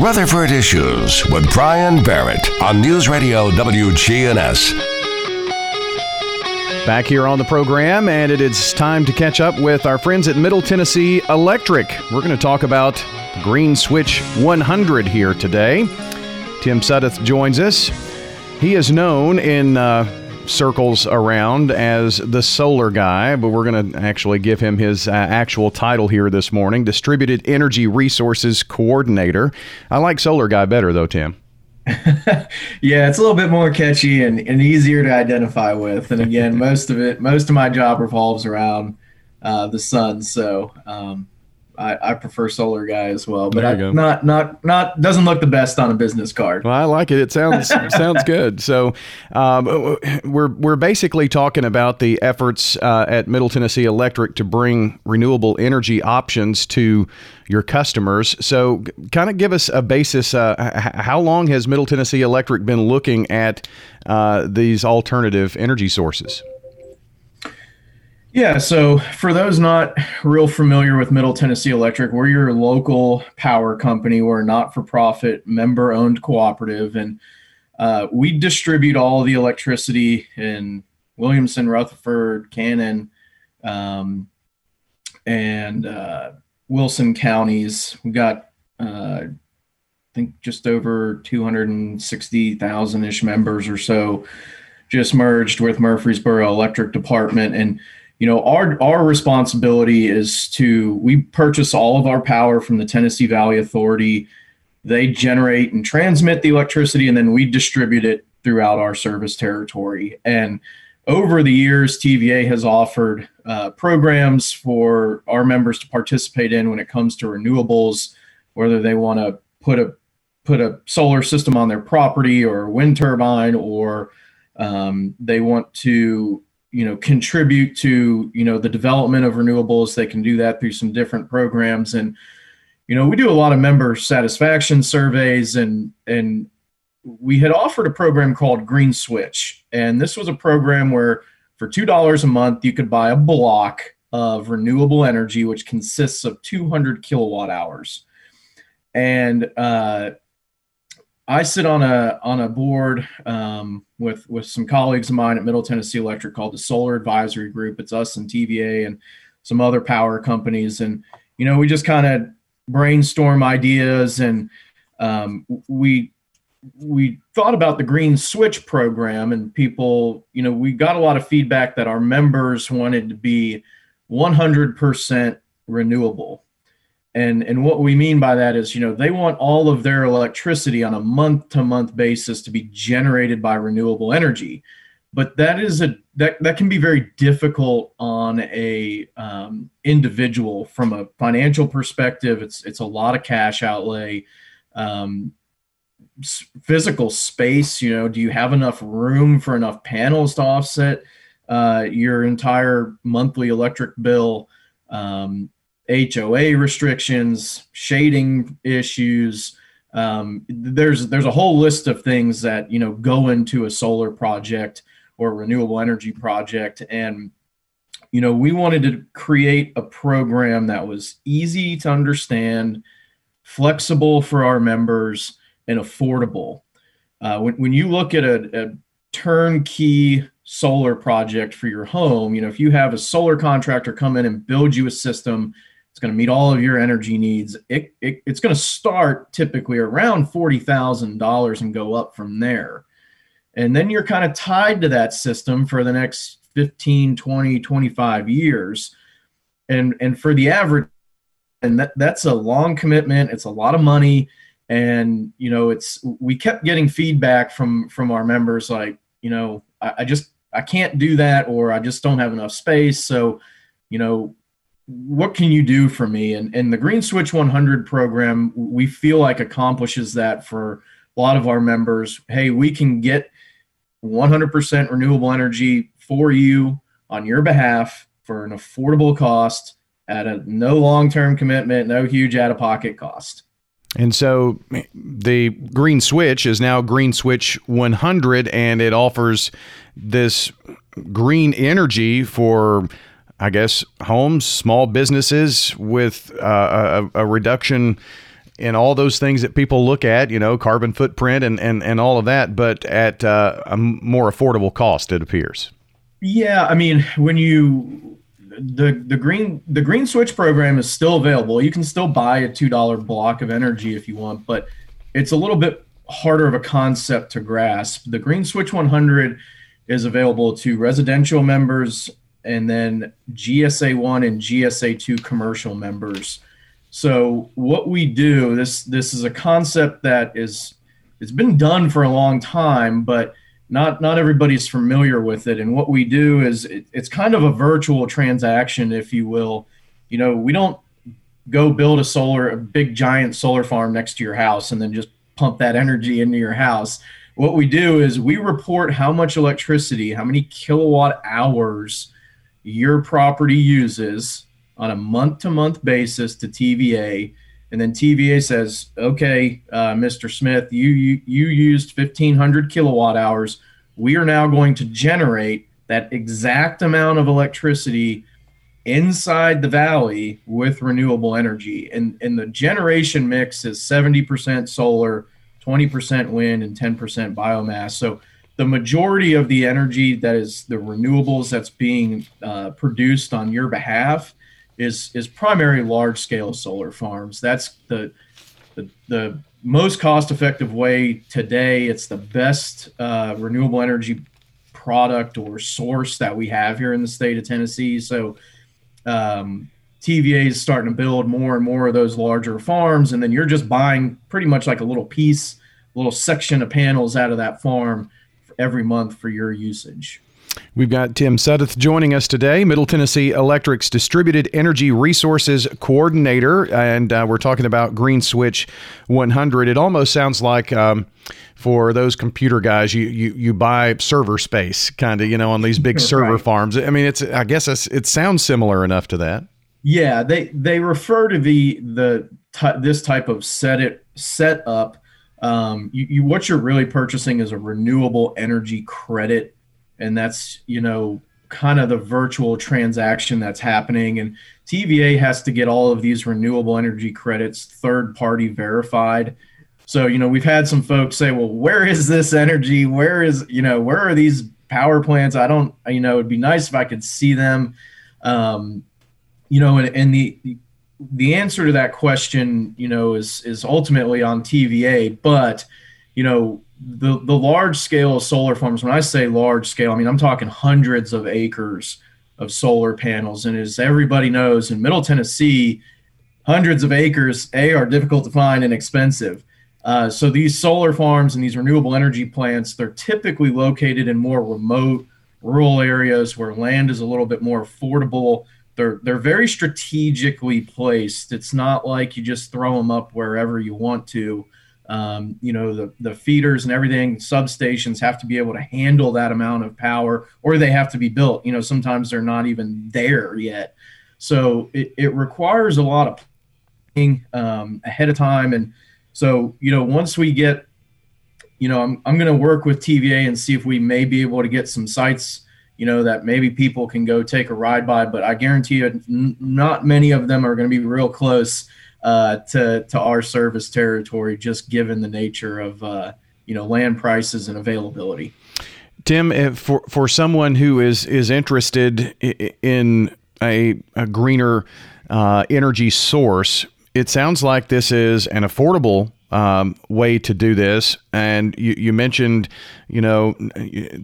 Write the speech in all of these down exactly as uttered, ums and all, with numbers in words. Rutherford Issues with Brian Barrett on News Radio W G N S. Back here on the program, and it is time to catch up with our friends at Middle Tennessee Electric. We're going to talk about Green Switch one hundred here today. Tim Suddeth joins us. He is known in uh, circles around as the solar guy, but we're going to actually give him his uh, actual title here this morning, Distributed Energy Resources Coordinator. I like solar guy better, though, Tim. Yeah, it's a little bit more catchy and, and easier to identify with. And again, most of it, most of my job revolves around uh, the sun. So um, I, I prefer solar guy as well. But I, not not not doesn't look the best on a business card. Well, I like it. It sounds sounds good. So um, we're we're basically talking about the efforts uh, at Middle Tennessee Electric to bring renewable energy options to your customers. So kind of give us a basis. Uh, h- how long has Middle Tennessee Electric been looking at uh, these alternative energy sources? Yeah, so for those not real familiar with Middle Tennessee Electric, we're your local power company. We're a not-for-profit, member-owned cooperative, and uh, we distribute all the electricity in Williamson, Rutherford, Cannon, um, and uh, Wilson counties. We've got, uh, I think, just over two hundred sixty thousand-ish members or so, just merged with Murfreesboro Electric Department. And you know, our our responsibility is to, we purchase all of our power from the Tennessee Valley Authority. They generate and transmit the electricity, and then we distribute it throughout our service territory. And over the years, T V A has offered uh, programs for our members to participate in when it comes to renewables, whether they want to put a put a solar system on their property or a wind turbine, or um, they want to, you know, contribute to, you know, the development of renewables. They can do that through some different programs. And, you know, we do a lot of member satisfaction surveys, and, and we had offered a program called Green Switch. And this was a program where for two dollars a month, you could buy a block of renewable energy, which consists of two hundred kilowatt hours. And, uh, I sit on a on a board um, with with some colleagues of mine at Middle Tennessee Electric called the Solar Advisory Group. It's us and T V A and some other power companies, and you know, we just kind of brainstorm ideas, and um, we we thought about the Green Switch program, and people, you know, we got a lot of feedback that our members wanted to be one hundred percent renewable. And and what we mean by that is, you know, they want all of their electricity on a month-to-month basis to be generated by renewable energy, but that is a that that can be very difficult on a um, individual from a financial perspective. It's it's a lot of cash outlay, um, physical space. You know, do you have enough room for enough panels to offset uh, your entire monthly electric bill? Um, H O A restrictions, shading issues. Um, there's there's a whole list of things that, you know, go into a solar project or a renewable energy project. And, you know, we wanted to create a program that was easy to understand, flexible for our members, and affordable. Uh, when, when you look at a, a turnkey solar project for your home, you know, if you have a solar contractor come in and build you a system, it's going to meet all of your energy needs. It, it it's going to start typically around forty thousand dollars and go up from there. And then you're kind of tied to that system for the next fifteen, twenty, twenty-five years. And, and for the average, and that, that's a long commitment. It's a lot of money. And, you know, it's, we kept getting feedback from, from our members, like, you know, I, I just, I can't do that, or I just don't have enough space. So, you know, what can you do for me? And and the Green Switch one hundred program, we feel like accomplishes that for a lot of our members. Hey, we can get one hundred percent renewable energy for you on your behalf for an affordable cost at a no long-term commitment, no huge out-of-pocket cost. And so the Green Switch is now Green Switch one hundred, and it offers this green energy for, I guess, homes, small businesses with uh, a, a reduction in all those things that people look at, you know, carbon footprint and, and, and all of that, but at uh, a more affordable cost, it appears. Yeah, I mean, when you the the green the green switch program is still available. You can still buy a two dollar block of energy if you want, but it's a little bit harder of a concept to grasp. The Green Switch one hundred is available to residential members and then G S A one and G S A two commercial members. So what we do, this this is a concept that is it's been done for a long time, but not not everybody's familiar with it. And what we do is it, it's kind of a virtual transaction, if you will. You know, we don't go build a solar, a big giant solar farm next to your house and then just pump that energy into your house. What we do is we report how much electricity, how many kilowatt hours your property uses on a month-to-month basis to T V A, and then T V A says, okay, uh, Mister Smith, you, you you used fifteen hundred kilowatt hours. We are now going to generate that exact amount of electricity inside the valley with renewable energy. And, and the generation mix is seventy percent solar, twenty percent wind, and ten percent biomass. So the majority of the energy that is the renewables that's being uh, produced on your behalf is is primary large-scale solar farms. That's the, the the most cost-effective way today. It's the best uh, renewable energy product or source that we have here in the state of Tennessee. So um, T V A is starting to build more and more of those larger farms, and then you're just buying pretty much like a little piece, a little section of panels out of that farm every month for your usage. We've got Tim Suddeth joining us today, Middle Tennessee Electric's Distributed Energy Resources Coordinator, and uh, we're talking about Green Switch one hundred. It almost sounds like, um, for those computer guys, you you, you buy server space, kind of, you know, on these big server right. farms. I mean, it's I guess it's, it sounds similar enough to that. Yeah, they they refer to the the t- this type of set it set up. Um, you, you what you're really purchasing is a renewable energy credit. And that's, you know, kind of the virtual transaction that's happening. And T V A has to get all of these renewable energy credits third party verified. So, you know, we've had some folks say, well, where is this energy? Where is, you know, where are these power plants? I don't, you know, it'd be nice if I could see them. Um, you know, and, and the the answer to that question, you know, is is ultimately on T V A. But, you know, The the large scale solar farms, when I say large scale, I mean, I'm talking hundreds of acres of solar panels. And as everybody knows, in Middle Tennessee, hundreds of acres, A, are difficult to find and expensive. Uh, so these solar farms and these renewable energy plants, they're typically located in more remote rural areas where land is a little bit more affordable. They're, they're very strategically placed. It's not like you just throw them up wherever you want to. Um, you know, the, the feeders and everything, substations have to be able to handle that amount of power, or they have to be built. You know, sometimes they're not even there yet. So it, it requires a lot of planning um, ahead of time. And so, you know, once we get, you know, I'm, I'm going to work with T V A and see if we may be able to get some sites, you know, that maybe people can go take a ride by, but I guarantee you n- not many of them are going to be real close Uh, to to our service territory, just given the nature of uh, you know land prices and availability. Tim, for for someone who is is interested in a a greener uh, energy source, it sounds like this is an affordable um, way to do this. And you, you mentioned you know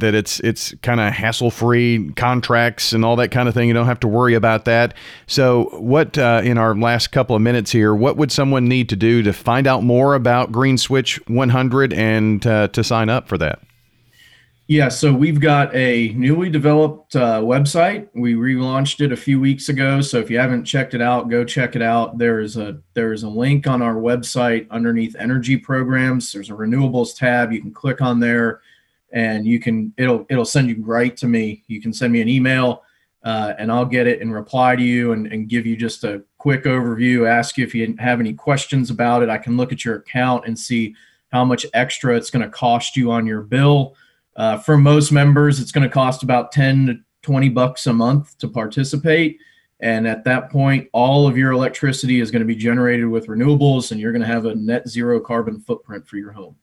that it's it's kind of hassle-free contracts and all that kind of thing. You don't have to worry about that. So what, uh, in our last couple of minutes here, what would someone need to do to find out more about Green Switch one hundred and uh, to sign up for that? Yeah, so we've got a newly developed uh, website. We relaunched it a few weeks ago. So if you haven't checked it out, go check it out. There is a there is a link on our website underneath Energy Programs. There's a Renewables tab. You can click on there, and you can it'll it'll send you right to me. You can send me an email, uh, and I'll get it and reply to you and, and give you just a quick overview. Ask you if you have any questions about it. I can look at your account and see how much extra it's going to cost you on your bill. Uh, for most members, it's going to cost about ten to twenty bucks a month to participate. And at that point, all of your electricity is going to be generated with renewables, and you're going to have a net zero carbon footprint for your home.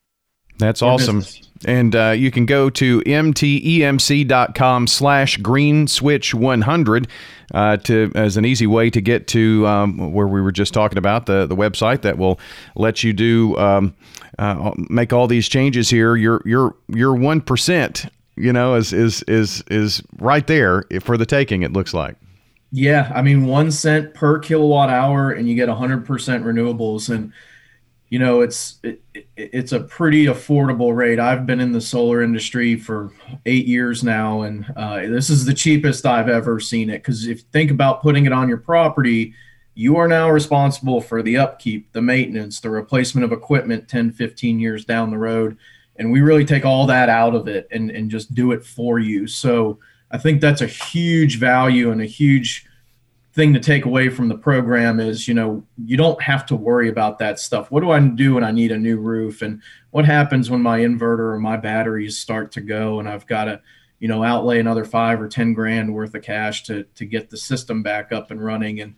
That's awesome. Business. And uh, you can go to mtemc.com slash green switch 100 uh, to, as an easy way to get to um, where we were just talking about, the, the website that will let you do um, uh, make all these changes here. Your your your one percent, you know, is, is, is, is right there for the taking, it looks like. Yeah. I mean, one cent per kilowatt hour and you get one hundred percent renewables. And you know, it's it, it's a pretty affordable rate. I've been in the solar industry for eight years now, and uh, this is the cheapest I've ever seen it. Because if you think about putting it on your property, you are now responsible for the upkeep, the maintenance, the replacement of equipment ten, fifteen years down the road. And we really take all that out of it and, and just do it for you. So I think that's a huge value and a huge thing to take away from the program is, you know, you don't have to worry about that stuff. What do I do when I need a new roof? And what happens when my inverter or my batteries start to go and I've got to, you know, outlay another five or ten grand worth of cash to to get the system back up and running? And,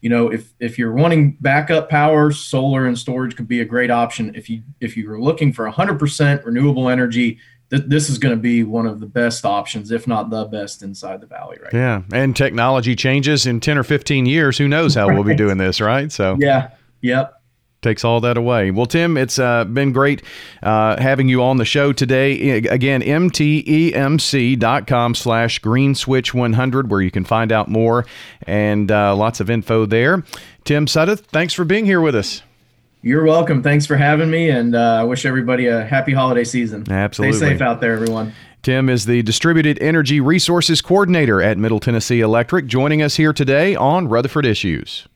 you know, if if you're wanting backup power, solar and storage could be a great option. If you if you're looking for one hundred percent renewable energy, this is going to be one of the best options, if not the best, inside the Valley right yeah. now. Yeah, and technology changes in ten or fifteen years. Who knows how right. we'll be doing this, right? So yeah, yep. Takes all that away. Well, Tim, it's uh, been great uh, having you on the show today. Again, mtemc.com slash green switch 100, where you can find out more and uh, lots of info there. Tim Suddeth, thanks for being here with us. You're welcome. Thanks for having me, and uh, I wish everybody a happy holiday season. Absolutely. Stay safe out there, everyone. Tim is the Distributed Energy Resources Coordinator at Middle Tennessee Electric, joining us here today on Rutherford Issues.